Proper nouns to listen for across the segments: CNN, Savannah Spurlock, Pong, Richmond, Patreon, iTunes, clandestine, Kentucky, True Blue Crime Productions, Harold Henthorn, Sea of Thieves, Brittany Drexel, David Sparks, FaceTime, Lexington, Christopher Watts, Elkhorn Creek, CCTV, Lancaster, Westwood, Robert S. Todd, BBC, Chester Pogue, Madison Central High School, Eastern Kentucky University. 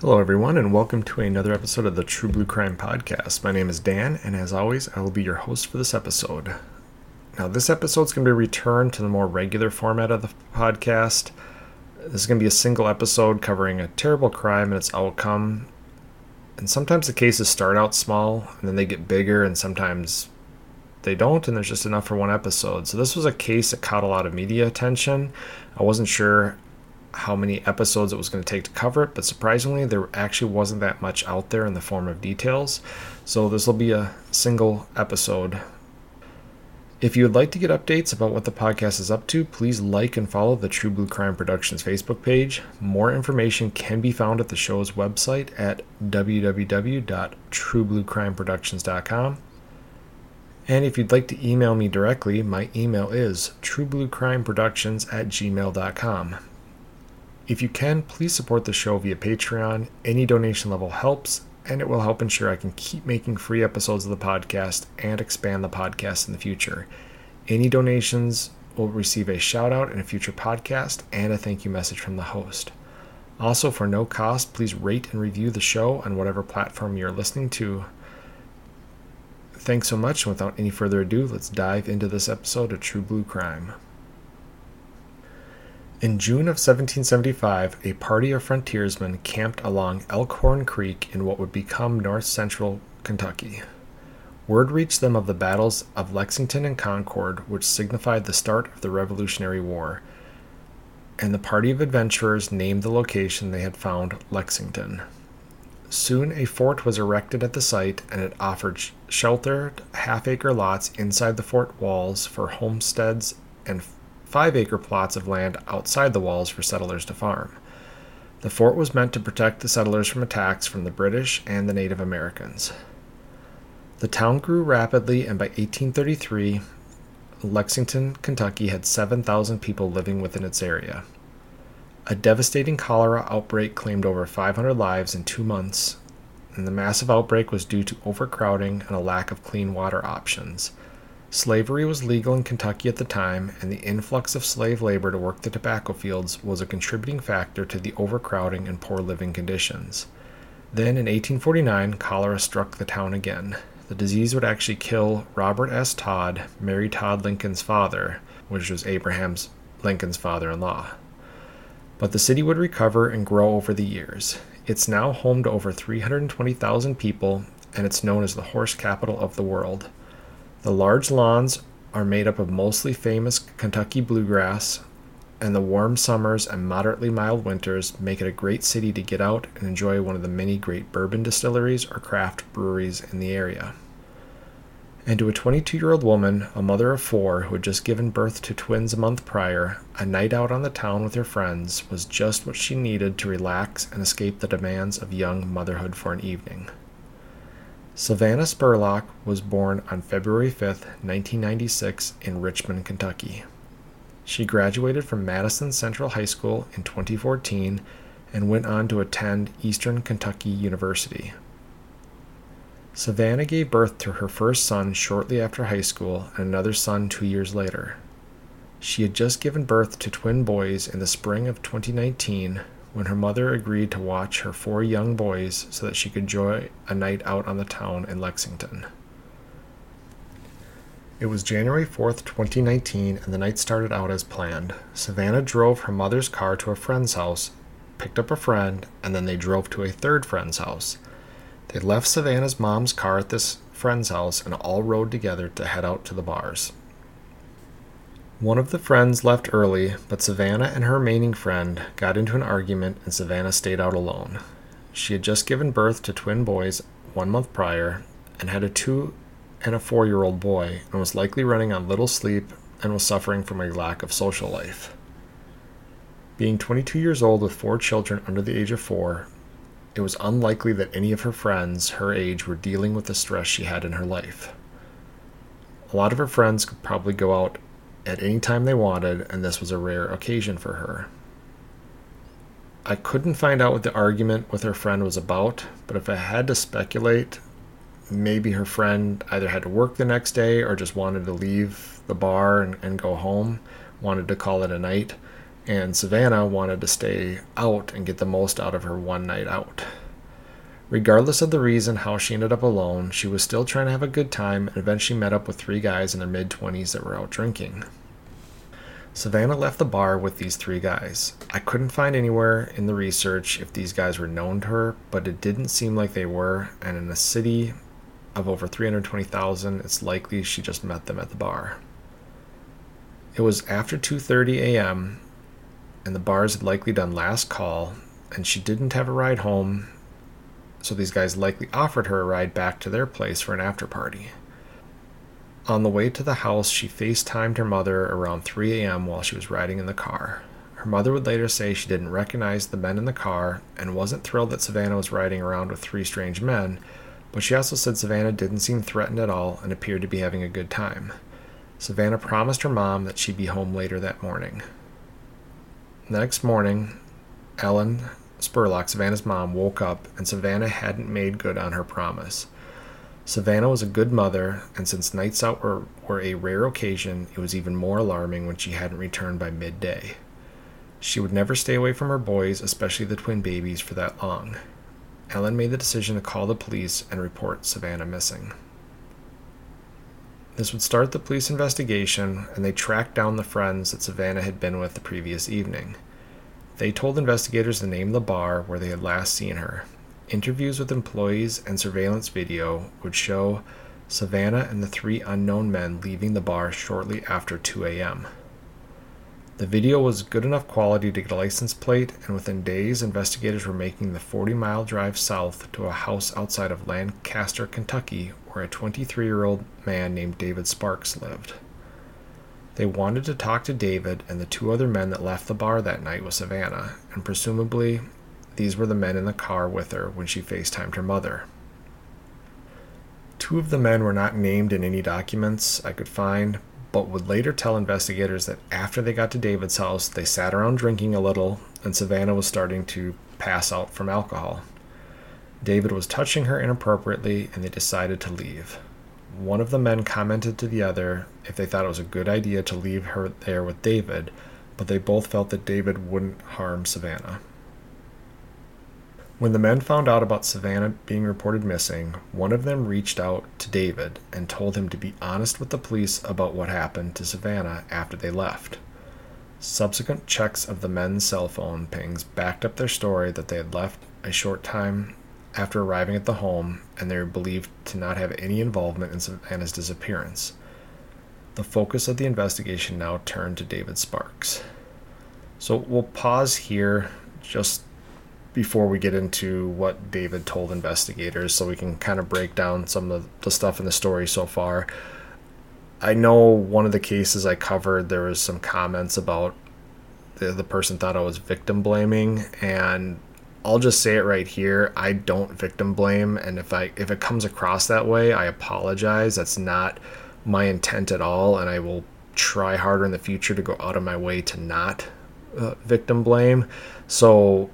Hello, everyone, and welcome to another episode of the True Blue Crime Podcast. My name is Dan, and as always, I will be your host for this episode. Now, this episode's going to be returned to the more regular format of the podcast. This is going to be a single episode covering a terrible crime and its outcome. And sometimes the cases start out small, and then they get bigger, and sometimes they don't, and there's just enough for one episode. So this was a case that caught a lot of media attention. I wasn't sure how many episodes it was going to take to cover it, but surprisingly there actually wasn't that much out there in the form of details, so this will be a single episode. If you would like to get updates about what the podcast is up to, please like and follow the True Blue Crime Productions Facebook page. More information can be found at the show's website at www.truebluecrimeproductions.com. And if you'd like to email me directly, my email is truebluecrimeproductions@gmail.com. If you can, please support the show via Patreon. Any donation level helps, and it will help ensure I can keep making free episodes of the podcast and expand the podcast in the future. Any donations will receive a shout out in a future podcast and a thank you message from the host. Also, for no cost, please rate and review the show on whatever platform you're listening to. Thanks so much, and without any further ado, let's dive into this episode of True Blue Crime. In June of 1775, a party of frontiersmen camped along Elkhorn Creek in what would become north-central Kentucky. Word reached them of the battles of Lexington and Concord, which signified the start of the Revolutionary War, and the party of adventurers named the location they had found Lexington. Soon a fort was erected at the site, and it offered sheltered half-acre lots inside the fort walls for homesteads and 5-acre plots of land outside the walls for settlers to farm. The fort was meant to protect the settlers from attacks from the British and the Native Americans. The town grew rapidly, and by 1833, Lexington, Kentucky had 7,000 people living within its area. A devastating cholera outbreak claimed over 500 lives in 2 months, and the massive outbreak was due to overcrowding and a lack of clean water options. Slavery was legal in Kentucky at the time, and the influx of slave labor to work the tobacco fields was a contributing factor to the overcrowding and poor living conditions. Then, in 1849, cholera struck the town again. The disease would actually kill Robert S. Todd, Mary Todd Lincoln's father, which was Abraham Lincoln's father-in-law. But the city would recover and grow over the years. It's now home to over 320,000 people, and it's known as the horse capital of the world. The large lawns are made up of mostly famous Kentucky bluegrass, and the warm summers and moderately mild winters make it a great city to get out and enjoy one of the many great bourbon distilleries or craft breweries in the area. And to a 22-year-old woman, a mother of four who had just given birth to twins a month prior, a night out on the town with her friends was just what she needed to relax and escape the demands of young motherhood for an evening. Savannah Spurlock was born on February 5, 1996, in Richmond, Kentucky. She graduated from Madison Central High School in 2014 and went on to attend Eastern Kentucky University. Savannah gave birth to her first son shortly after high school and another son 2 years later. She had just given birth to twin boys in the spring of 2019, when her mother agreed to watch her four young boys so that she could enjoy a night out on the town in Lexington. It was January 4th, 2019, and the night started out as planned. Savannah drove her mother's car to a friend's house, picked up a friend, and then they drove to a third friend's house. They left Savannah's mom's car at this friend's house and all rode together to head out to the bars. One of the friends left early, but Savannah and her remaining friend got into an argument, and Savannah stayed out alone. She had just given birth to twin boys 1 month prior and had a 2- and a 4-year-old boy, and was likely running on little sleep and was suffering from a lack of social life. Being 22 years old with four children under the age of four, it was unlikely that any of her friends her age were dealing with the stress she had in her life. A lot of her friends could probably go out at any time they wanted, and this was a rare occasion for her. I couldn't find out what the argument with her friend was about, but if I had to speculate, maybe her friend either had to work the next day or just wanted to leave the bar and go home, wanted to call it a night, and Savannah wanted to stay out and get the most out of her one night out. Regardless of the reason how she ended up alone, she was still trying to have a good time and eventually met up with three guys in their mid-20s that were out drinking. Savannah left the bar with these three guys. I couldn't find anywhere in the research if these guys were known to her, but it didn't seem like they were, and in a city of over 320,000, it's likely she just met them at the bar. It was after 2:30 a.m., and the bars had likely done last call, and she didn't have a ride home, so these guys likely offered her a ride back to their place for an after party. On the way to the house, she FaceTimed her mother around 3 a.m. while she was riding in the car. Her mother would later say she didn't recognize the men in the car and wasn't thrilled that Savannah was riding around with three strange men, but she also said Savannah didn't seem threatened at all and appeared to be having a good time. Savannah promised her mom that she'd be home later that morning. The next morning, Ellen Spurlock, Savannah's mom, woke up, and Savannah hadn't made good on her promise. Savannah was a good mother, and since nights out were a rare occasion, it was even more alarming when she hadn't returned by midday. She would never stay away from her boys, especially the twin babies, for that long. Ellen made the decision to call the police and report Savannah missing. This would start the police investigation, and they tracked down the friends that Savannah had been with the previous evening. They told investigators the name of the bar where they had last seen her. Interviews with employees and surveillance video would show Savannah and the three unknown men leaving the bar shortly after 2 a.m. The video was good enough quality to get a license plate, and within days, investigators were making the 40-mile drive south to a house outside of Lancaster, Kentucky, where a 23-year-old man named David Sparks lived. They wanted to talk to David and the two other men that left the bar that night with Savannah, and presumably these were the men in the car with her when she FaceTimed her mother. Two of the men were not named in any documents I could find, but would later tell investigators that after they got to David's house, they sat around drinking a little, and Savannah was starting to pass out from alcohol. David was touching her inappropriately, and they decided to leave. One of the men commented to the other if they thought it was a good idea to leave her there with David, but they both felt that David wouldn't harm Savannah. When the men found out about Savannah being reported missing, one of them reached out to David and told him to be honest with the police about what happened to Savannah after they left. Subsequent checks of the men's cell phone pings backed up their story that they had left a short time after arriving at the home, and they were believed to not have any involvement in Savannah's disappearance. The focus of the investigation now turned to David Sparks. So we'll pause here just before we get into what David told investigators, so we can kind of break down some of the stuff in the story so far. I know one of the cases I covered, there was some comments about the person thought I was victim blaming, and I'll just say it right here. I don't victim blame, and if it comes across that way, I apologize. That's not my intent at all, and I will try harder in the future to go out of my way to not victim blame. So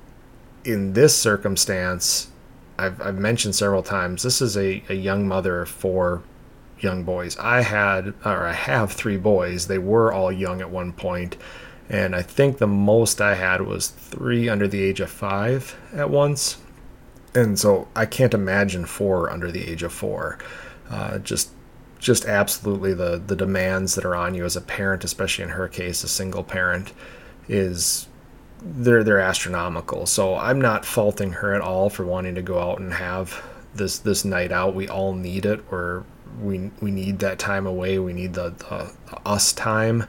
in this circumstance, I've mentioned several times, this is a young mother of four young boys. I have three boys. They were all young at one point, and I think the most I had was three under the age of five at once. And so I can't imagine four under the age of four. Just absolutely the demands that are on you as a parent, especially in her case, a single parent, is they're astronomical. So I'm not faulting her at all for wanting to go out and have this night out. We all need it, or we need that time away. We need the us time,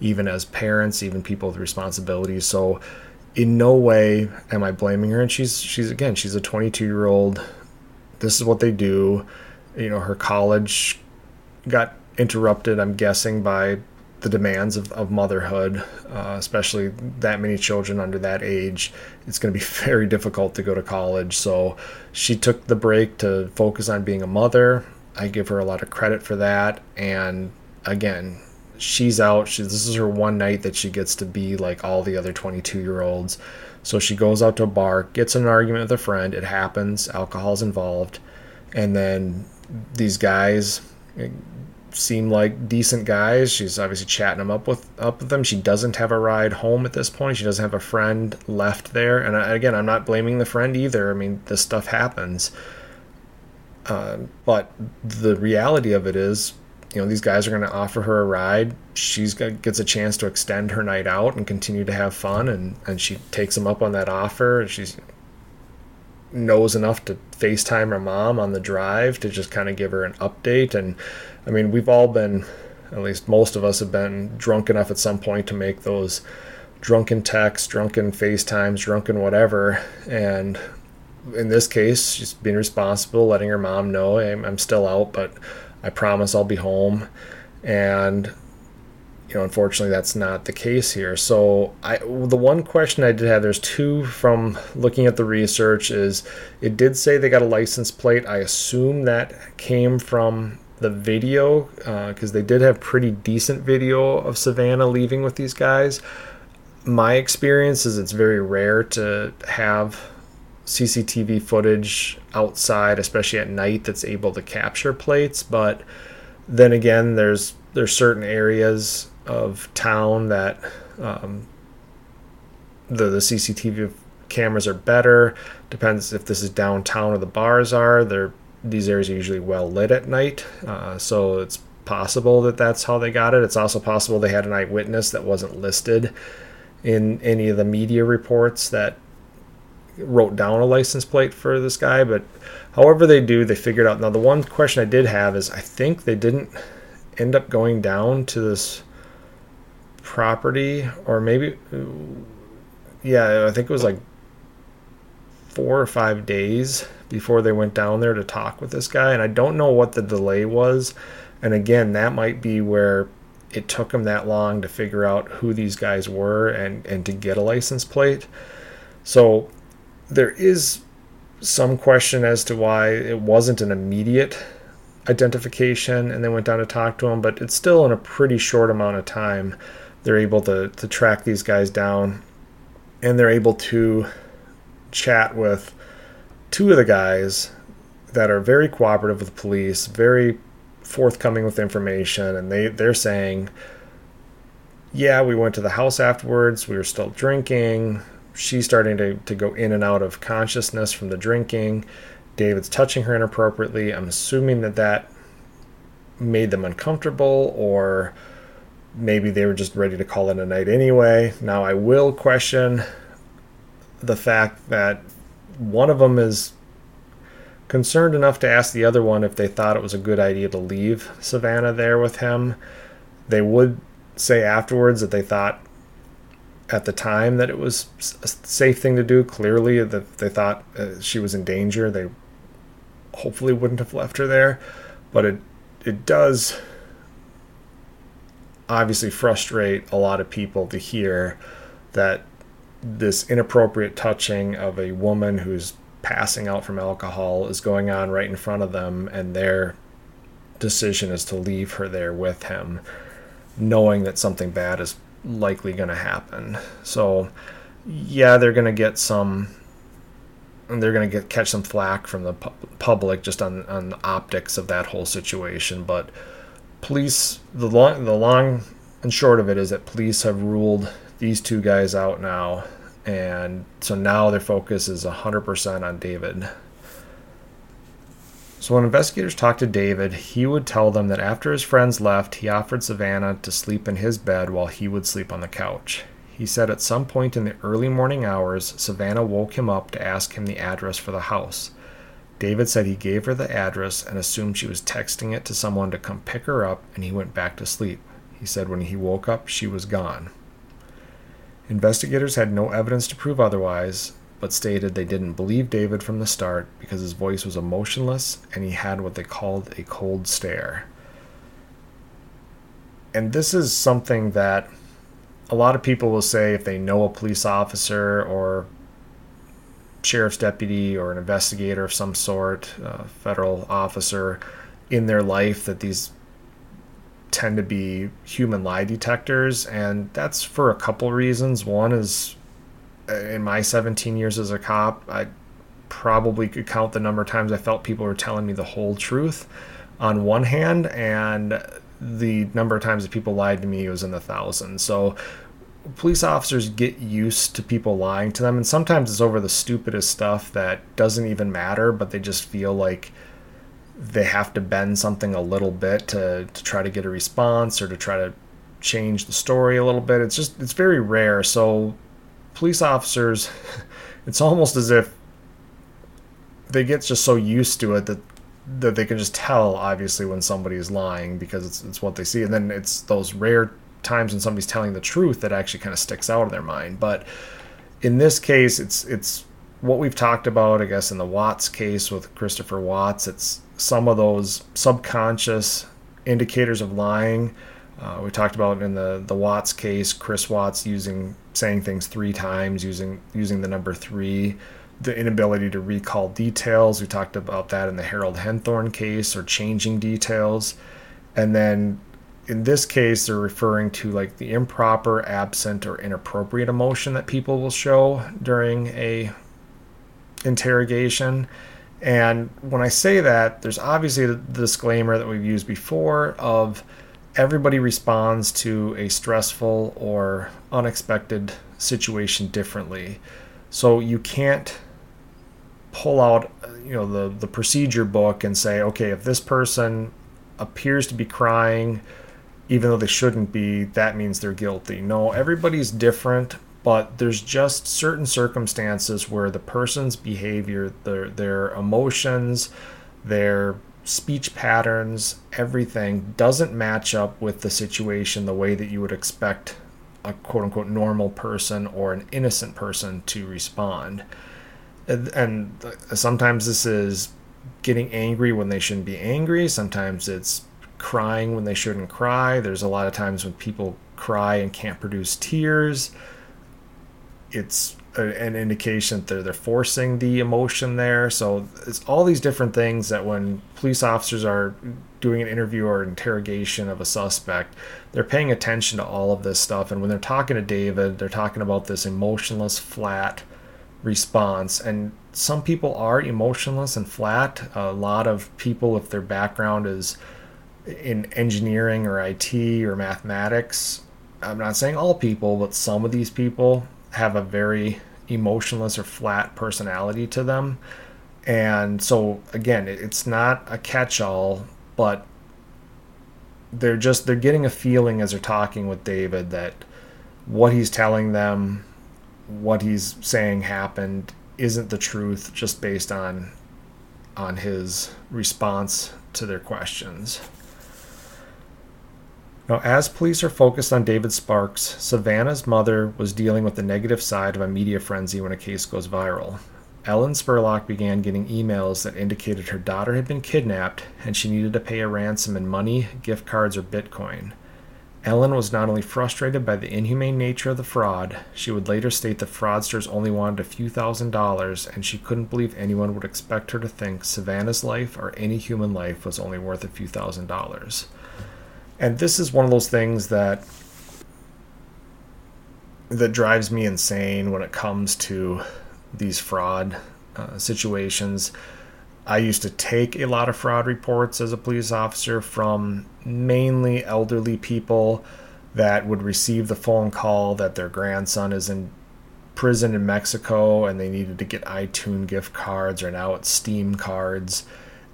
even as parents, even people with responsibilities. So in no way am I blaming her. And she's a 22-year-old. This is what they do. You know, her college got interrupted, I'm guessing, by the demands of motherhood, especially that many children under that age. It's going to be very difficult to go to college. So she took the break to focus on being a mother. I give her a lot of credit for that. And again, she's out. This is her one night that she gets to be like all the other 22-year-olds. So she goes out to a bar, gets in an argument with a friend. It happens. Alcohol's involved. And then these guys seem like decent guys. She's obviously chatting them up with them. She doesn't have a ride home at this point. She doesn't have a friend left there. And again, I'm not blaming the friend either. I mean, this stuff happens. But the reality of it is, these guys are going to offer her a ride. She's gets a chance to extend her night out and continue to have fun. And she takes them up on that offer. And she knows enough to FaceTime her mom on the drive to just kind of give her an update. And I mean, we've all been, at least most of us have been drunk enough at some point to make those drunken texts, drunken FaceTimes, drunken whatever. And in this case, she's being responsible, letting her mom know, hey, I'm still out, but I promise I'll be home. And, unfortunately, that's not the case here. So the one question I did have, there's two from looking at the research, is it did say they got a license plate. I assume that came from the video, because they did have pretty decent video of Savannah leaving with these guys. My experience is it's very rare to have CCTV footage outside, especially at night, that's able to capture plates. But then again, there's certain areas of town that the CCTV cameras are better. Depends if this is downtown or the bars are. These areas are usually well lit at night, so it's possible that that's how they got it. It's also possible they had an eyewitness that wasn't listed in any of the media reports that wrote down a license plate for this guy. But however they do, they figured out. Now, the one question I did have is I think they didn't end up going down to this property, or maybe, I think it was like 4 or 5 days before they went down there to talk with this guy. And I don't know what the delay was. And again, that might be where it took them that long to figure out who these guys were and to get a license plate. So there is some question as to why it wasn't an immediate identification and they went down to talk to him, but it's still in a pretty short amount of time. They're able to track these guys down, and they're able to chat with two of the guys that are very cooperative with the police, very forthcoming with information, and they're saying, yeah, we went to the house afterwards, we were still drinking, she's starting to go in and out of consciousness from the drinking, David's touching her inappropriately. I'm assuming that made them uncomfortable, or maybe they were just ready to call it a night anyway. Now, I will question the fact that one of them is concerned enough to ask the other one if they thought it was a good idea to leave Savannah there with him. They would say afterwards that they thought at the time that it was a safe thing to do. Clearly, that they thought she was in danger. They hopefully wouldn't have left her there. But it does obviously frustrate a lot of people to hear that this inappropriate touching of a woman who's passing out from alcohol is going on right in front of them, and their decision is to leave her there with him, knowing that something bad is likely going to happen. So yeah, they're going to catch some flack from the public just on the optics of that whole situation. But police, the long and short of it is that police have ruled these two guys out now, and so now their focus is 100% on David. So when investigators talked to David, he would tell them that after his friends left, he offered Savannah to sleep in his bed while he would sleep on the couch. He said at some point in the early morning hours, Savannah woke him up to ask him the address for the house. David said he gave her the address and assumed she was texting it to someone to come pick her up, and he went back to sleep. He said when he woke up, she was gone. Investigators had no evidence to prove otherwise, but stated they didn't believe David from the start because his voice was emotionless and he had what they called a cold stare. And this is something that a lot of people will say if they know a police officer or sheriff's deputy or an investigator of some sort, a federal officer in their life, that these tend to be human lie detectors, and that's for a couple reasons. One is, in my 17 years as a cop, I probably could count the number of times I felt people were telling me the whole truth on one hand, and the number of times that people lied to me was in the thousands. So police officers get used to people lying to them, and sometimes it's over the stupidest stuff that doesn't even matter, but they just feel like they have to bend something a little bit to try to get a response or to try to change the story a little bit. It's just, it's very rare. So police officers, it's almost as if they get just so used to it that they can just tell, obviously, when somebody is lying, because it's what they see. And then it's those rare times when somebody's telling the truth that actually kind of sticks out in their mind. But in this case, it's what we've talked about, I guess, in the Watts case with Christopher Watts. It's some of those subconscious indicators of lying. We talked about in the Watts case, Chris Watts saying things three times, using the number three, the inability to recall details. We talked about that in the Harold Henthorn case, or changing details. And then in this case, they're referring to like the improper, absent, or inappropriate emotion that people will show during a interrogation. And when I say that, there's obviously the disclaimer that we've used before of everybody responds to a stressful or unexpected situation differently. So you can't pull out, the procedure book and say, okay, if this person appears to be crying, even though they shouldn't be, that means they're guilty. No, everybody's different, but there's just certain circumstances where the person's behavior, their emotions, their speech patterns, everything doesn't match up with the situation the way that you would expect a quote-unquote normal person or an innocent person to respond. And sometimes this is getting angry when they shouldn't be angry. Sometimes it's crying when they shouldn't cry. There's a lot of times when people cry and can't produce tears. It's an indication that they're forcing the emotion there. So it's all these different things that when police officers are doing an interview or interrogation of a suspect, they're paying attention to all of this stuff. And when they're talking to David, they're talking about this emotionless, flat response. And some people are emotionless and flat. A lot of people, if their background is in engineering or IT or mathematics, I'm not saying all people, but some of these people have a very emotionless or flat personality to them. And so again, it's not a catch-all, but they're getting a feeling as they're talking with David that what he's telling them, what he's saying happened, isn't the truth, just based on his response to their questions. Now, as police are focused on David Sparks, Savannah's mother was dealing with the negative side of a media frenzy when a case goes viral. Ellen Spurlock began getting emails that indicated her daughter had been kidnapped and she needed to pay a ransom in money, gift cards, or Bitcoin. Ellen was not only frustrated by the inhumane nature of the fraud, she would later state the fraudsters only wanted a few $1,000s, and she couldn't believe anyone would expect her to think Savannah's life or any human life was only worth a few $1,000s. And this is one of those things that drives me insane when it comes to these fraud situations. I used to take a lot of fraud reports as a police officer from mainly elderly people that would receive the phone call that their grandson is in prison in Mexico and they needed to get iTunes gift cards, or now it's Steam cards,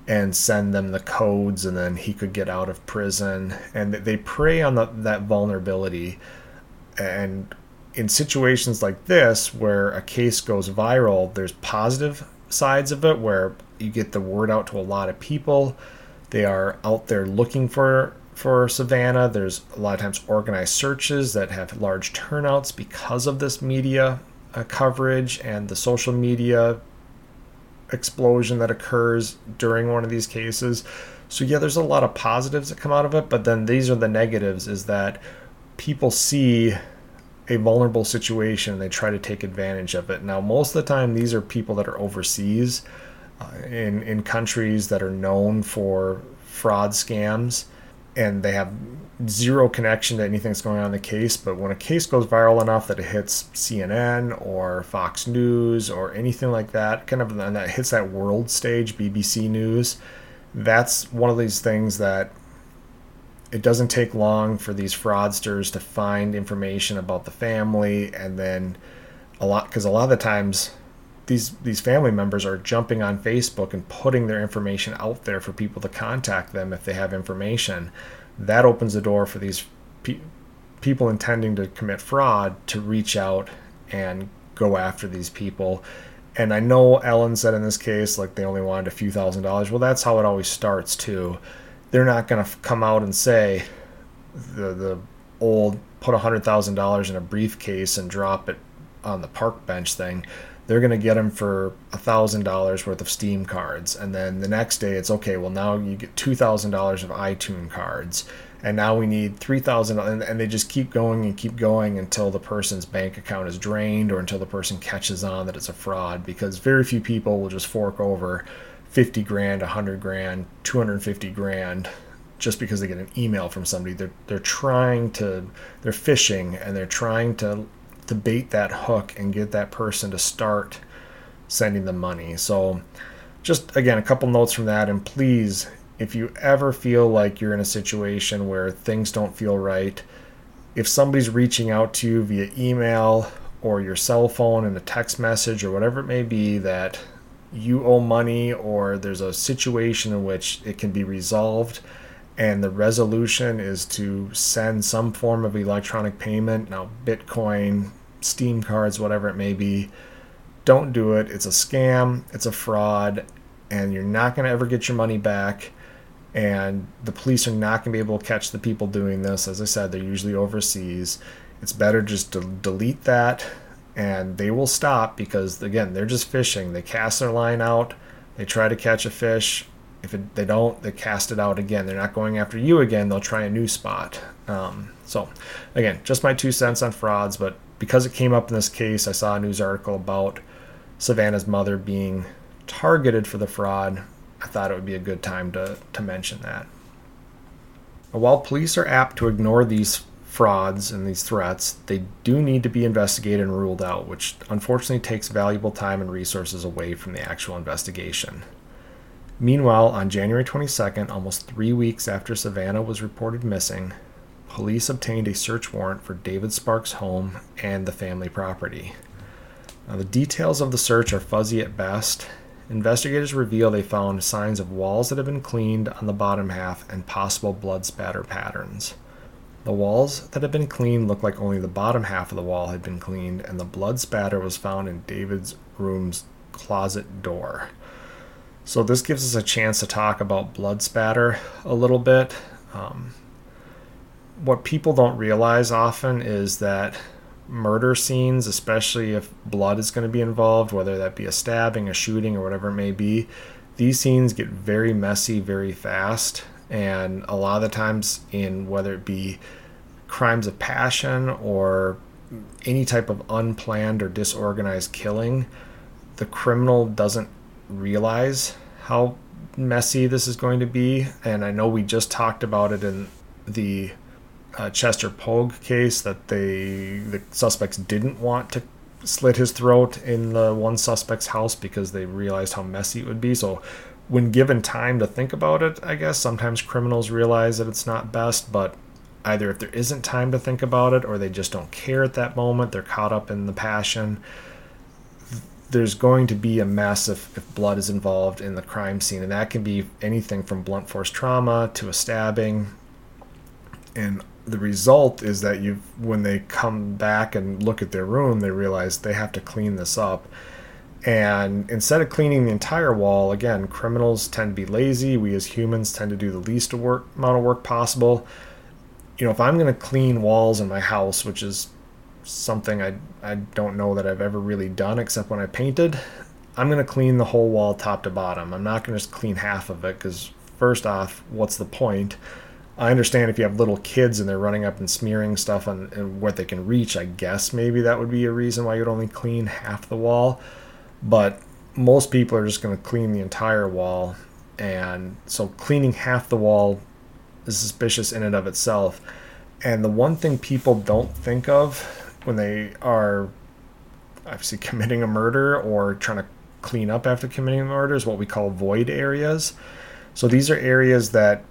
and send them the codes, and then he could get out of prison. And they prey on that vulnerability. And in situations like this, where a case goes viral, there's positive sides of it where you get the word out to a lot of people. They are out there looking for Savannah. There's a lot of times organized searches that have large turnouts because of this media coverage and the social media explosion that occurs during one of these cases. So yeah, there's a lot of positives that come out of it, but then these are the negatives, is that people see a vulnerable situation and they try to take advantage of it. Now, most of the time, these are people that are overseas in countries that are known for fraud scams, and they have zero connection to anything that's going on in the case. But when a case goes viral enough that it hits CNN or Fox News or anything like that, and that hits that world stage, BBC News, that's one of these things that it doesn't take long for these fraudsters to find information about the family, and then because a lot of the times these family members are jumping on Facebook and putting their information out there for people to contact them if they have information. That opens the door for these people intending to commit fraud to reach out and go after these people. And I know Ellen said in this case, like, they only wanted a few $1,000s. Well, that's how it always starts too. They're not going to come out and say the old put $100,000 in a briefcase and drop it on the park bench thing. They're going to get them for $1,000 worth of Steam cards. And then the next day it's, okay, well, now you get $2,000 of iTunes cards. And now we need $3,000. And they just keep going and keep going until the person's bank account is drained or until the person catches on that it's a fraud, because very few people will just fork over $50,000, $100,000, $250,000 just because they get an email from somebody. They're trying to, they're phishing, and they're trying to bait that hook and get that person to start sending them money. So just, again, a couple notes from that. And please, if you ever feel like you're in a situation where things don't feel right, if somebody's reaching out to you via email or your cell phone in a text message or whatever it may be that you owe money, or there's a situation in which it can be resolved and the resolution is to send some form of electronic payment, now Bitcoin, Steam cards, whatever it may be, don't do it. It's a scam, it's a fraud, and you're not going to ever get your money back, and the police are not going to be able to catch the people doing this. As I said, they're usually overseas. It's better just to delete that, and they will stop, because, again, they're just fishing. They cast their line out, they try to catch a fish. If they don't, they cast it out again. They're not going after you again. They'll try a new spot. So, again, just my 2 cents on frauds. But because it came up in this case, I saw a news article about Savannah's mother being targeted for the fraud. I thought it would be a good time to mention that. While police are apt to ignore these frauds and these threats, they do need to be investigated and ruled out, which unfortunately takes valuable time and resources away from the actual investigation. Meanwhile, on January 22nd, almost 3 weeks after Savannah was reported missing, police obtained a search warrant for David Sparks' home and the family property. Now, the details of the search are fuzzy at best. Investigators reveal they found signs of walls that had been cleaned on the bottom half and possible blood spatter patterns. The walls that had been cleaned looked like only the bottom half of the wall had been cleaned, and the blood spatter was found in David's room's closet door. So this gives us a chance to talk about blood spatter a little bit. What people don't realize often is that murder scenes, especially if blood is going to be involved, whether that be a stabbing, a shooting, or whatever it may be, these scenes get very messy very fast. And a lot of the times, in whether it be crimes of passion or any type of unplanned or disorganized killing, the criminal doesn't realize how messy this is going to be. And I know we just talked about it in the Chester Pogue case, that the suspects didn't want to slit his throat in the one suspect's house because they realized how messy it would be. So when given time to think about it, I guess sometimes criminals realize that it's not best, but either if there isn't time to think about it or they just don't care at that moment, they're caught up in the passion. There's going to be a mess if blood is involved in the crime scene, and that can be anything from blunt force trauma to a stabbing. And the result is that when they come back and look at their room, they realize they have to clean this up. And instead of cleaning the entire wall, again, criminals tend to be lazy. We as humans tend to do the least amount of work possible. You know, if I'm going to clean walls in my house, which is something I don't know that I've ever really done except when I painted, I'm going to clean the whole wall top to bottom. I'm not going to just clean half of it, because first off, what's the point? I understand if you have little kids and they're running up and smearing stuff on what they can reach, I guess maybe that would be a reason why you'd only clean half the wall. But most people are just going to clean the entire wall, and so cleaning half the wall is suspicious in and of itself. And the one thing people don't think of when they are obviously committing a murder or trying to clean up after committing a murder is what we call void areas. So these are areas that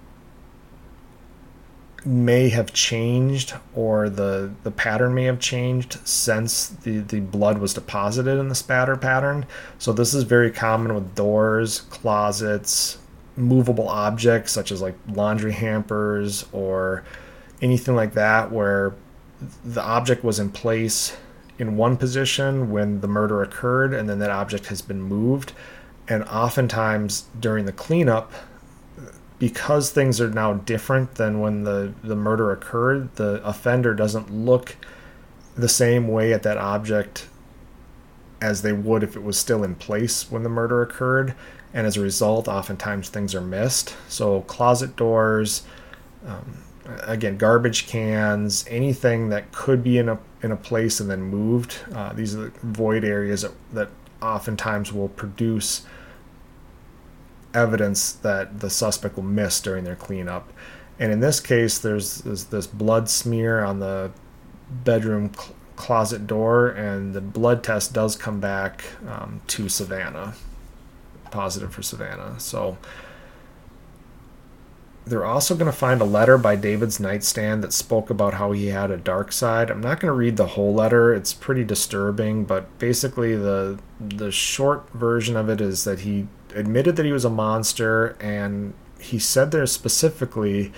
may have changed, or the pattern may have changed since the blood was deposited in the spatter pattern. So this is very common with doors, closets, movable objects such as like laundry hampers or anything like that, where the object was in place in one position when the murder occurred, and then that object has been moved. And oftentimes during the cleanup, because things are now different than when the murder occurred, the offender doesn't look the same way at that object as they would if it was still in place when the murder occurred. And as a result, oftentimes things are missed. So closet doors, again, garbage cans, anything that could be in a place and then moved. These are the void areas that oftentimes will produce evidence that the suspect will miss during their cleanup. And in this case, there's this blood smear on the bedroom closet door, and the blood test does come back to Savannah, positive for Savannah. So they're also going to find a letter by David's nightstand that spoke about how he had a dark side. I'm not going to read the whole letter. It's pretty disturbing, but basically the short version of it is that he admitted that he was a monster, and he said there specifically,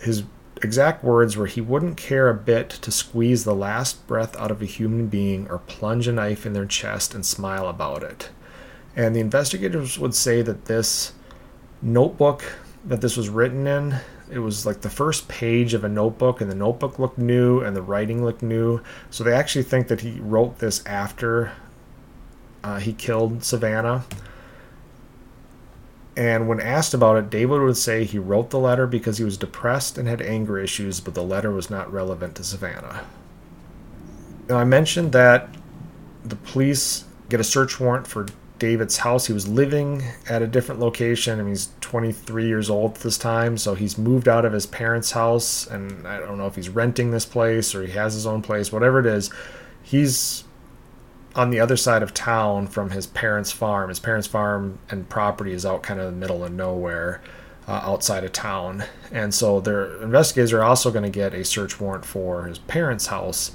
his exact words were, he wouldn't care a bit to squeeze the last breath out of a human being or plunge a knife in their chest and smile about it. And the investigators would say that this notebook that this was written in, it was like the first page of a notebook, and the notebook looked new and the writing looked new. So they actually think that he wrote this after he killed Savannah. And when asked about it, David would say he wrote the letter because he was depressed and had anger issues, but the letter was not relevant to Savannah. Now, I mentioned that the police get a search warrant for David's house. He was living at a different location. I mean, he's 23 years old at this time, so he's moved out of his parents' house, and I don't know if he's renting this place or he has his own place, whatever it is. He's on the other side of town from his parents' farm. His parents' farm and property is out kind of in the middle of nowhere, outside of town. And so their investigators are also going to get a search warrant for his parents' house.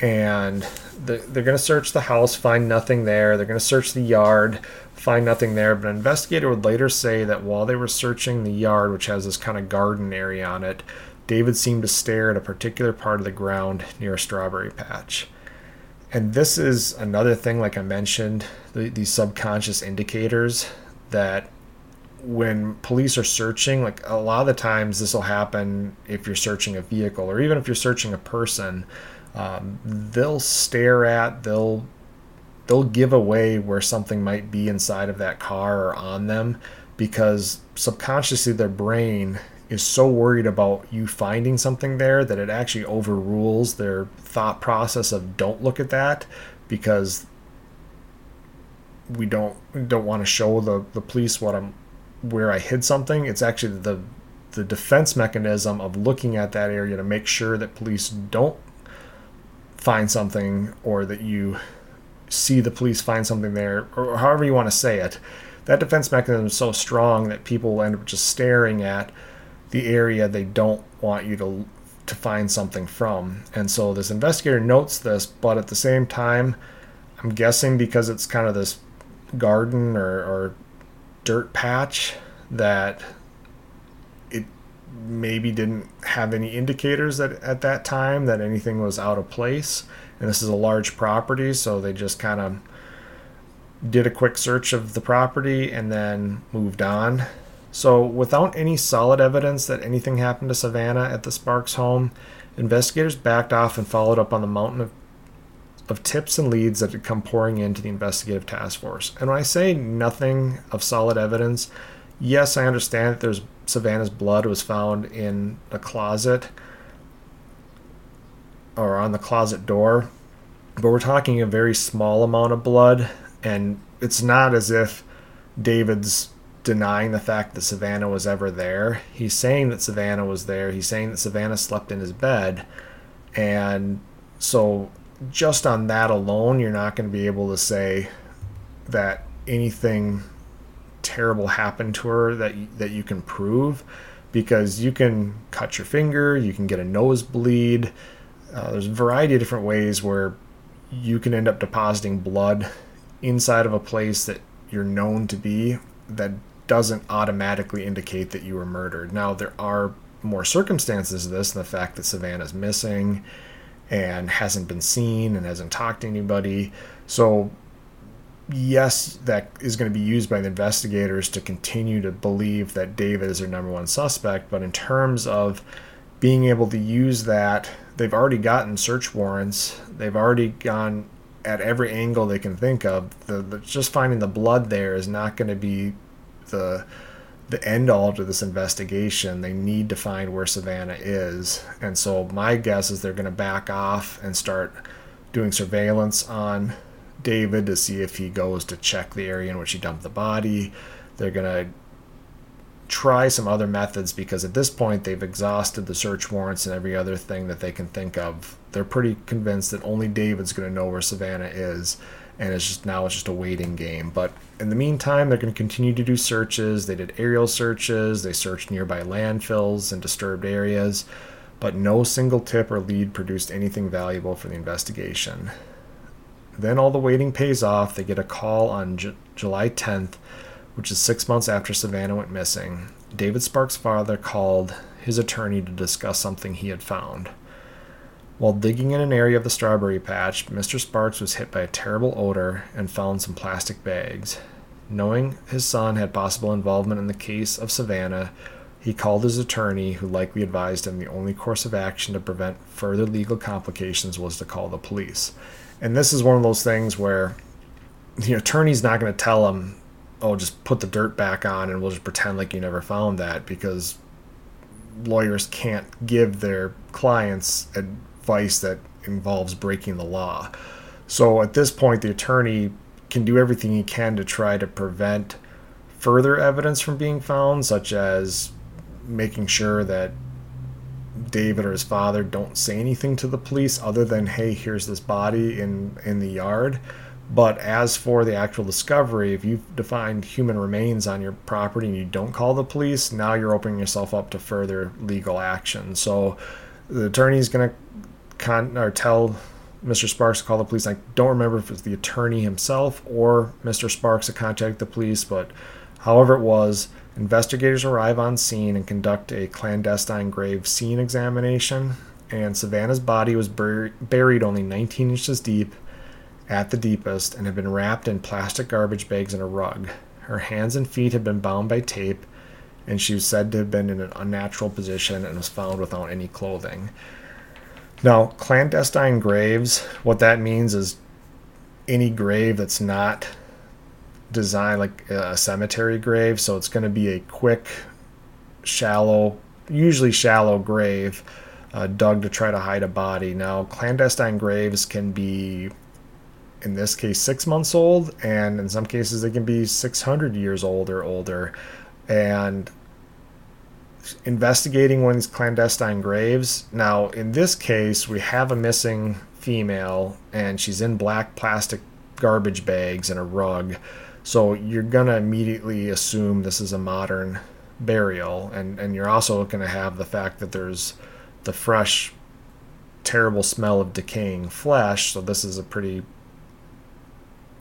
And they're going to search the house, find nothing there. They're going to search the yard, find nothing there. But an investigator would later say that while they were searching the yard, which has this kind of garden area on it, David seemed to stare at a particular part of the ground near a strawberry patch. And this is another thing, like I mentioned, these subconscious indicators that when police are searching, like a lot of the times this will happen if you're searching a vehicle or even if you're searching a person, they'll stare at, they'll give away where something might be inside of that car or on them, because subconsciously their brain is so worried about you finding something there that it actually overrules their thought process of don't look at that, because we don't want to show the police where I hid something. It's actually the defense mechanism of looking at that area to make sure that police don't find something, or that you see the police find something there, or however you want to say it. That defense mechanism is so strong that people end up just staring at the area they don't want you to find something from. And so this investigator notes this, but at the same time, I'm guessing because it's kind of this garden or dirt patch, that it maybe didn't have any indicators that at that time that anything was out of place. And this is a large property, so they just kind of did a quick search of the property and then moved on. So without any solid evidence that anything happened to Savannah at the Sparks home, investigators backed off and followed up on the mountain of tips and leads that had come pouring into the investigative task force. And when I say nothing of solid evidence, yes, I understand that there's Savannah's blood was found in a closet or on the closet door, but we're talking a very small amount of blood, and it's not as if David's denying the fact that Savannah was ever there. He's saying that Savannah was there. He's saying that Savannah slept in his bed. And so just on that alone, you're not going to be able to say that anything terrible happened to her that you can prove. because you can cut your finger, you can get a nosebleed. There's a variety of different ways where you can end up depositing blood inside of a place that you're known to be that doesn't automatically indicate that you were murdered. Now, there are more circumstances to this, and the fact that Savannah's missing and hasn't been seen and hasn't talked to anybody. So, yes, that is going to be used by the investigators to continue to believe that David is their number one suspect. But in terms of being able to use that, they've already gotten search warrants. They've already gone at every angle they can think of. Just finding the blood there is not going to be the end all to this investigation. They need to find where Savannah is. And so my guess is they're going to back off and start doing surveillance on David to see if he goes to check the area in which he dumped the body. They're going to try some other methods because at this point they've exhausted the search warrants and every other thing that they can think of. They're pretty convinced that only David's going to know where Savannah is. And it's just a waiting game. But in the meantime, they're going to continue to do searches. They did aerial searches. They searched nearby landfills and disturbed areas. But no single tip or lead produced anything valuable for the investigation. Then all the waiting pays off. They get a call on July 10th, which is 6 months after Savannah went missing. David Sparks' father called his attorney to discuss something he had found. While digging in an area of the strawberry patch, Mr. Sparks was hit by a terrible odor and found some plastic bags. Knowing his son had possible involvement in the case of Savannah, he called his attorney, who likely advised him the only course of action to prevent further legal complications was to call the police. And this is one of those things where the attorney's not going to tell him, oh, just put the dirt back on and we'll just pretend like you never found that, because lawyers can't give their clients advice that involves breaking the law. So at this point, the attorney can do everything he can to try to prevent further evidence from being found, such as making sure that David or his father don't say anything to the police other than, hey, here's this body in the yard. But as for the actual discovery, if you've defined human remains on your property and you don't call the police, now you're opening yourself up to further legal action. So the attorney's going to tell Mr. Sparks to call the police. I don't remember if it's the attorney himself or Mr. Sparks to contact the police, but however it was, investigators arrive on scene and conduct a clandestine grave scene examination, and Savannah's body was buried only 19 inches deep at the deepest and had been wrapped in plastic garbage bags and a rug. Her hands and feet had been bound by tape, and she was said to have been in an unnatural position and was found without any clothing. Now, clandestine graves, what that means is any grave that's not designed like a cemetery grave, so it's going to be a quick, usually shallow grave dug to try to hide a body. Now, clandestine graves can be, in this case, 6 months old, and in some cases they can be 600 years old or older. And investigating one of these clandestine graves. Now, in this case, we have a missing female and she's in black plastic garbage bags and a rug. So you're going to immediately assume this is a modern burial. And you're also going to have the fact that there's the fresh, terrible smell of decaying flesh. So this is a pretty,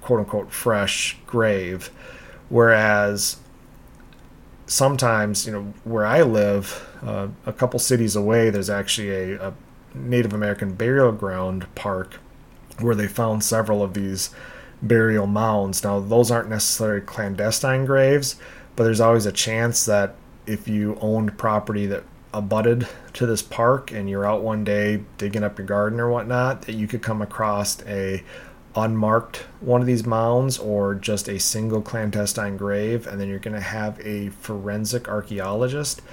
quote unquote, fresh grave. Whereas sometimes, where I live, a couple cities away, there's actually a Native American burial ground park where they found several of these burial mounds. Now, those aren't necessarily clandestine graves, but there's always a chance that if you owned property that abutted to this park and you're out one day digging up your garden or whatnot, that you could come across a unmarked one of these mounds or just a single clandestine grave, and then you're going to have a forensic archaeologist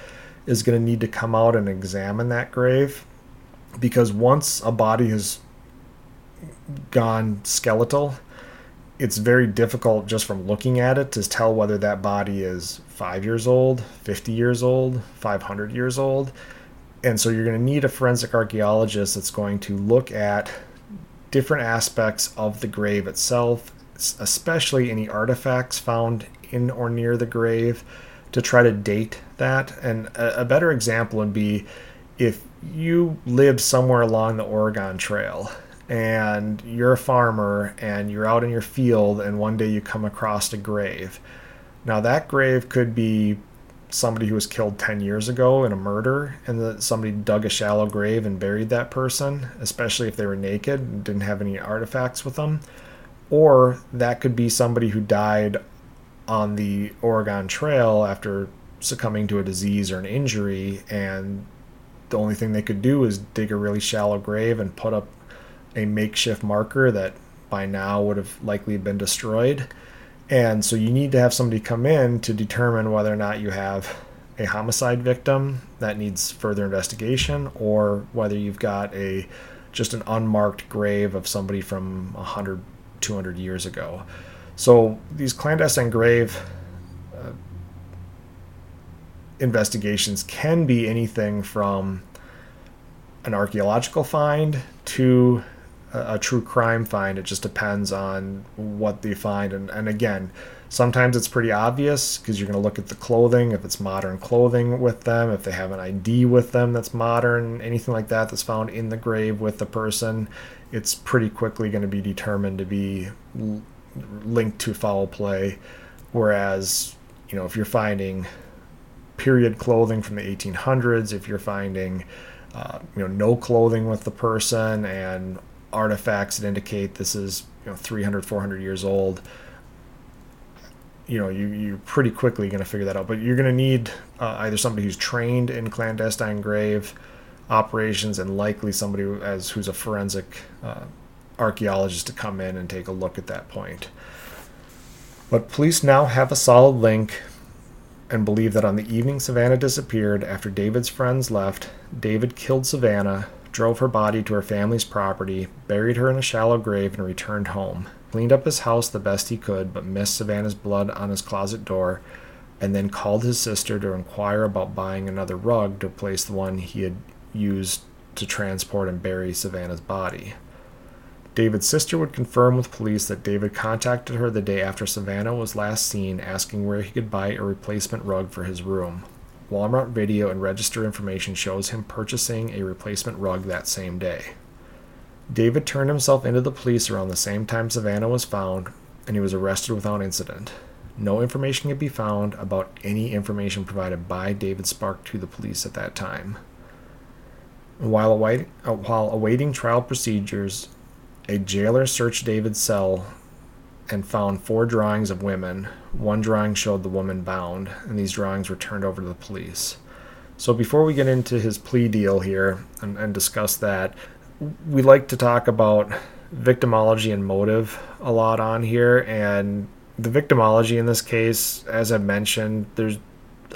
is going to need to come out and examine that grave, because once a body has gone skeletal, it's very difficult just from looking at it to tell whether that body is 5 years old, 50 years old, 500 years old. And so you're going to need a forensic archaeologist that's going to look at different aspects of the grave itself, especially any artifacts found in or near the grave, to try to date that. And a better example would be if you lived somewhere along the Oregon Trail and you're a farmer and you're out in your field and one day you come across a grave. Now that grave could be somebody who was killed 10 years ago in a murder, and that somebody dug a shallow grave and buried that person, especially if they were naked and didn't have any artifacts with them. Or that could be somebody who died on the Oregon Trail after succumbing to a disease or an injury, and the only thing they could do is dig a really shallow grave and put up a makeshift marker that by now would have likely been destroyed. And so you need to have somebody come in to determine whether or not you have a homicide victim that needs further investigation, or whether you've got just an unmarked grave of somebody from 100, 200 years ago. So these clandestine grave investigations can be anything from an archaeological find to a true crime find. It just depends on what they find. And again, sometimes it's pretty obvious because you're going to look at the clothing, if it's modern clothing with them, if they have an ID with them that's modern, anything like that that's found in the grave with the person, it's pretty quickly going to be determined to be linked to foul play. Whereas, you know, if you're finding period clothing from the 1800s, if you're finding, no clothing with the person and artifacts that indicate this is 300, 400 years old, you're pretty quickly going to figure that out. But you're going to need either somebody who's trained in clandestine grave operations and likely somebody who's a forensic archaeologist to come in and take a look at that point. But police now have a solid link and believe that on the evening Savannah disappeared, after David's friends left, David killed Savannah, drove her body to her family's property, buried her in a shallow grave, and returned home. Cleaned up his house the best he could, but missed Savannah's blood on his closet door, and then called his sister to inquire about buying another rug to replace the one he had used to transport and bury Savannah's body. David's sister would confirm with police that David contacted her the day after Savannah was last seen, asking where he could buy a replacement rug for his room. Walmart video and register information shows him purchasing a replacement rug that same day. David turned himself into the police around the same time Savannah was found, and he was arrested without incident. No information could be found about any information provided by David Sparks to the police at that time. While awaiting trial procedures, a jailer searched David's cell and found 4 drawings of women. One drawing showed the woman bound, and these drawings were turned over to the police. So before we get into his plea deal here and discuss that, we like to talk about victimology and motive a lot on here. And the victimology in this case, as I mentioned,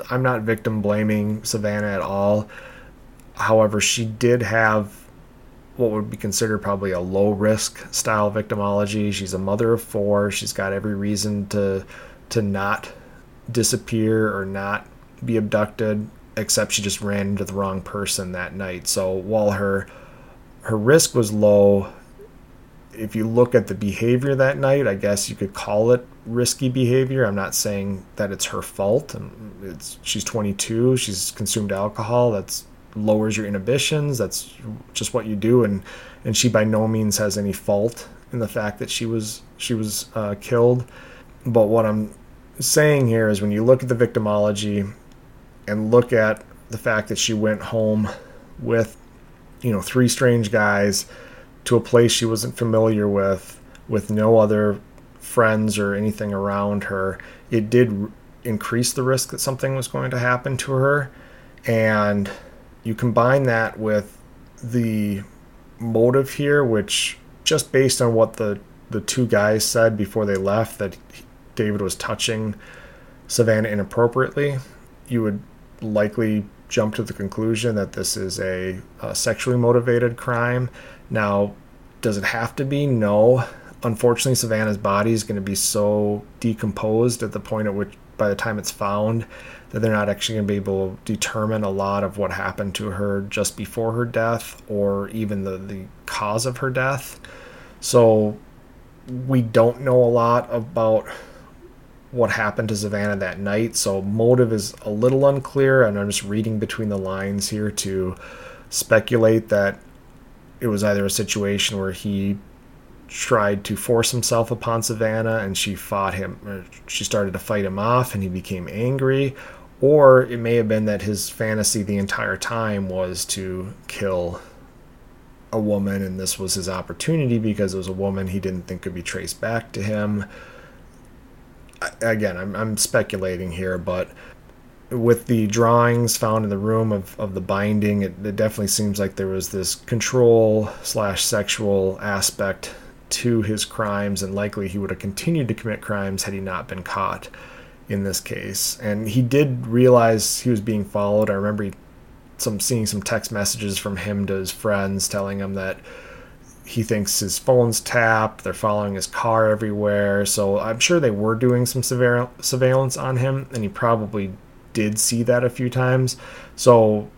I'm not victim blaming Savannah at all. However, she did have what would be considered probably a low-risk style victimology. She's a mother of 4. She's got every reason to not disappear or not be abducted, except she just ran into the wrong person that night. So while her risk was low, if you look at the behavior that night, I guess you could call it risky behavior. I'm not saying that it's her fault. She's 22. She's consumed alcohol. That's lowers your inhibitions. That's just what you do. And she by no means has any fault in the fact that she was killed. But what I'm saying here is when you look at the victimology and look at the fact that she went home with 3 strange guys to a place she wasn't familiar with no other friends or anything around her, it did increase the risk that something was going to happen to her. And you combine that with the motive here, which just based on what the 2 guys said before they left, that David was touching Savannah inappropriately, you would likely jump to the conclusion that this is a sexually motivated crime. Now, does it have to be? No. Unfortunately, Savannah's body is going to be so decomposed at the point at which, by the time it's found, that they're not actually going to be able to determine a lot of what happened to her just before her death, or even the cause of her death. So we don't know a lot about what happened to Savannah that night, so motive is a little unclear, and I'm just reading between the lines here to speculate that it was either a situation where he tried to force himself upon Savannah and she fought him, or she started to fight him off and he became angry, or it may have been that his fantasy the entire time was to kill a woman, and this was his opportunity because it was a woman he didn't think could be traced back to him. Again, I'm speculating here, but with the drawings found in the room of the binding, it definitely seems like there was this control/sexual aspect to his crimes, and likely he would have continued to commit crimes had he not been caught in this case. And he did realize he was being followed. I remember seeing some text messages from him to his friends telling him that he thinks his phone's tapped, they're following his car everywhere, so I'm sure they were doing some surveillance on him, and he probably did see that a few times. So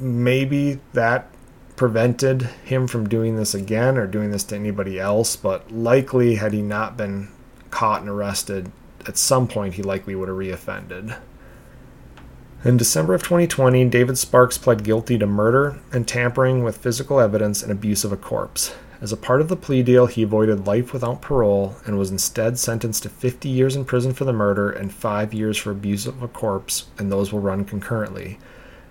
maybe that prevented him from doing this again or doing this to anybody else, but likely had he not been caught and arrested, at some point he likely would have reoffended. In December of 2020, David Sparks pled guilty to murder and tampering with physical evidence and abuse of a corpse. As a part of the plea deal, he avoided life without parole and was instead sentenced to 50 years in prison for the murder and 5 years for abuse of a corpse, and those will run concurrently.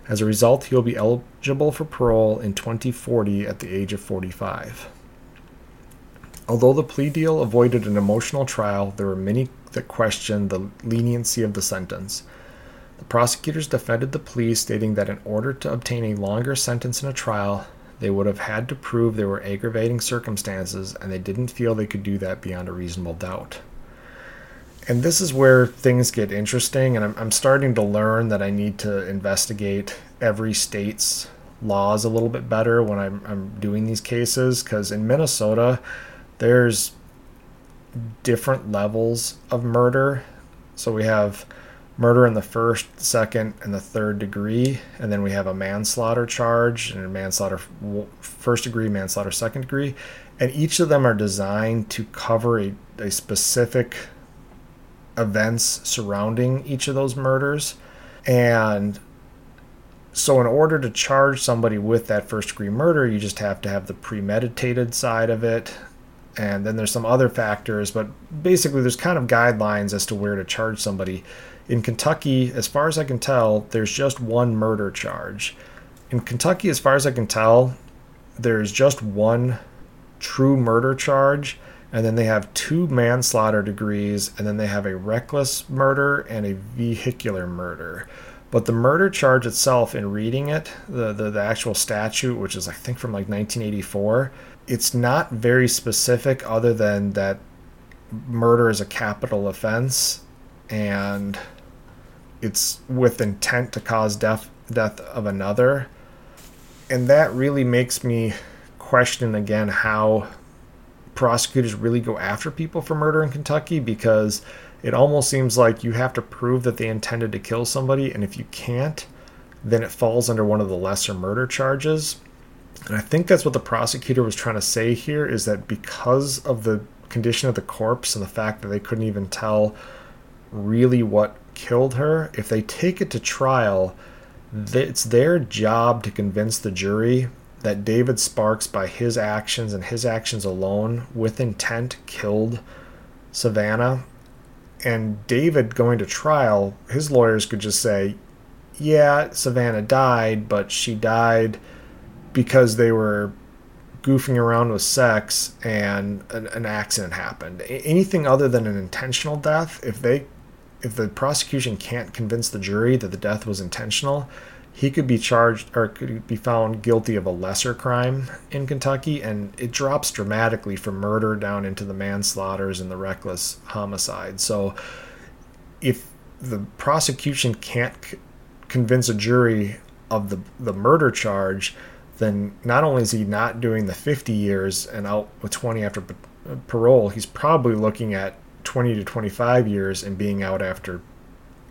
As a result, he will be eligible for parole in 2040 at the age of 45. Although the plea deal avoided an emotional trial, there were many that questioned the leniency of the sentence. The prosecutors defended the plea, stating that in order to obtain a longer sentence in a trial, they would have had to prove there were aggravating circumstances, and they didn't feel they could do that beyond a reasonable doubt. And this is where things get interesting, and I'm starting to learn that I need to investigate every state's laws a little bit better when I'm doing these cases, because in Minnesota, there's different levels of murder. So we have murder in the first, second, and the third degree, and then we have a manslaughter charge and a manslaughter first degree, manslaughter second degree, and each of them are designed to cover a specific events surrounding each of those murders. And so in order to charge somebody with that first degree murder, you just have to have the premeditated side of it. And then there's some other factors, but basically there's kind of guidelines as to where to charge somebody. In Kentucky, as far as I can tell, there's just one murder charge. In Kentucky, as far as I can tell, there's just one true murder charge, and then they have two manslaughter degrees, and then they have a reckless murder and a vehicular murder. But the murder charge itself, in reading it, the actual statute, which is I think from like 1984, it's not very specific other than that murder is a capital offense, and it's with intent to cause death of another. And that really makes me question again how prosecutors really go after people for murder in Kentucky, because it almost seems like you have to prove that they intended to kill somebody, and if you can't, then it falls under one of the lesser murder charges. And I think that's what the prosecutor was trying to say here, is that because of the condition of the corpse and the fact that they couldn't even tell really what killed her, if they take it to trial, it's their job to convince the jury that David Sparks, by his actions and his actions alone with intent, killed Savannah. And David going to trial, his lawyers could just say, yeah, Savannah died, but she died because they were goofing around with sex and an accident happened. Anything other than an intentional death, if the prosecution can't convince the jury that the death was intentional, he could be charged or could be found guilty of a lesser crime in Kentucky, and it drops dramatically from murder down into the manslaughters and the reckless homicide. So if the prosecution can't convince a jury of the murder charge, then not only is he not doing the 50 years and out with 20 after parole, he's probably looking at 20 to 25 years and being out after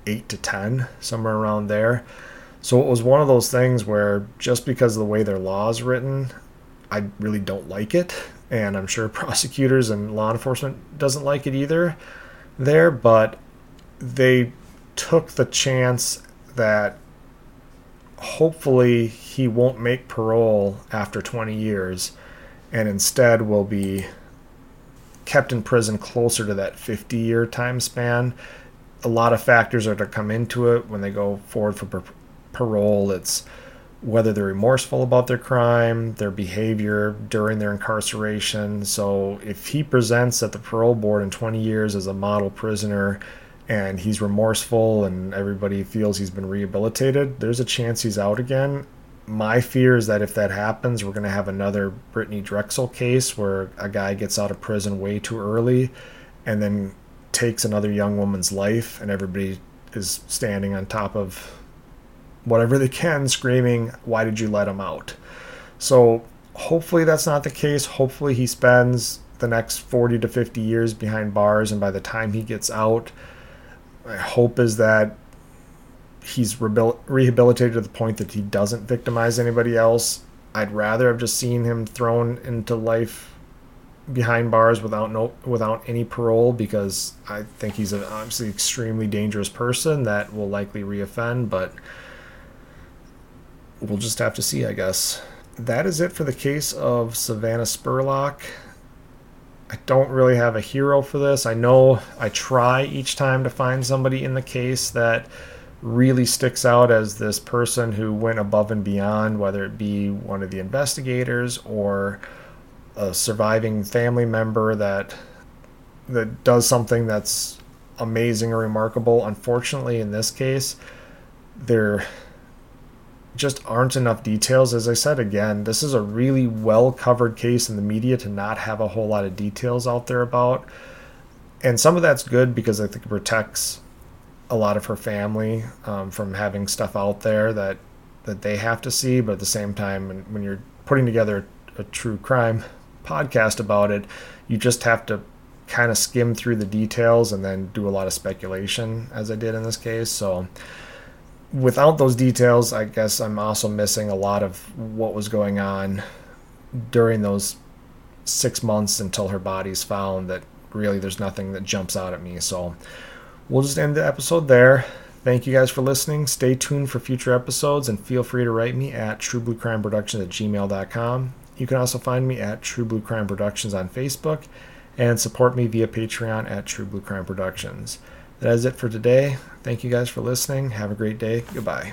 8 to 10, somewhere around there. So it was one of those things where, just because of the way their law is written, I really don't like it, and I'm sure prosecutors and law enforcement doesn't like it either. there, but they took the chance that hopefully he won't make parole after 20 years and instead will be kept in prison closer to that 50-year time span. A lot of factors are to come into it when they go forward for parole. It's whether they're remorseful about their crime, their behavior during their incarceration. So if he presents at the parole board in 20 years as a model prisoner and he's remorseful and everybody feels he's been rehabilitated, there's a chance he's out again. My fear is that if that happens, we're going to have another Brittany Drexel case where a guy gets out of prison way too early and then takes another young woman's life, and everybody is standing on top of whatever they can, screaming, "Why did you let him out?" So hopefully that's not the case. Hopefully he spends the next 40 to 50 years behind bars, and by the time he gets out, my hope is that he's rehabilitated to the point that he doesn't victimize anybody else. I'd rather have just seen him thrown into life behind bars without any parole, because I think he's an obviously extremely dangerous person that will likely reoffend, but we'll just have to see, I guess. That is it for the case of Savannah Spurlock. I don't really have a hero for this. I know I try each time to find somebody in the case that really sticks out as this person who went above and beyond, whether it be one of the investigators or a surviving family member that does something that's amazing or remarkable. Unfortunately, in this case, there just aren't enough details. As I said, again, this is a really well-covered case in the media to not have a whole lot of details out there about. And some of that's good because I think it protects a lot of her family from having stuff out there that they have to see. But at the same time, when you're putting together a true crime podcast about it, you just have to kind of skim through the details and then do a lot of speculation, as I did in this case. So without those details, I guess I'm also missing a lot of what was going on during those 6 months until her body's found, that really there's nothing that jumps out at me. So we'll just end the episode there. Thank you guys for listening. Stay tuned for future episodes and feel free to write me at truebluecrimeproductions@gmail.com. You can also find me at True Blue Crime Productions on Facebook and support me via Patreon at True Blue Crime Productions. That is it for today. Thank you guys for listening. Have a great day. Goodbye.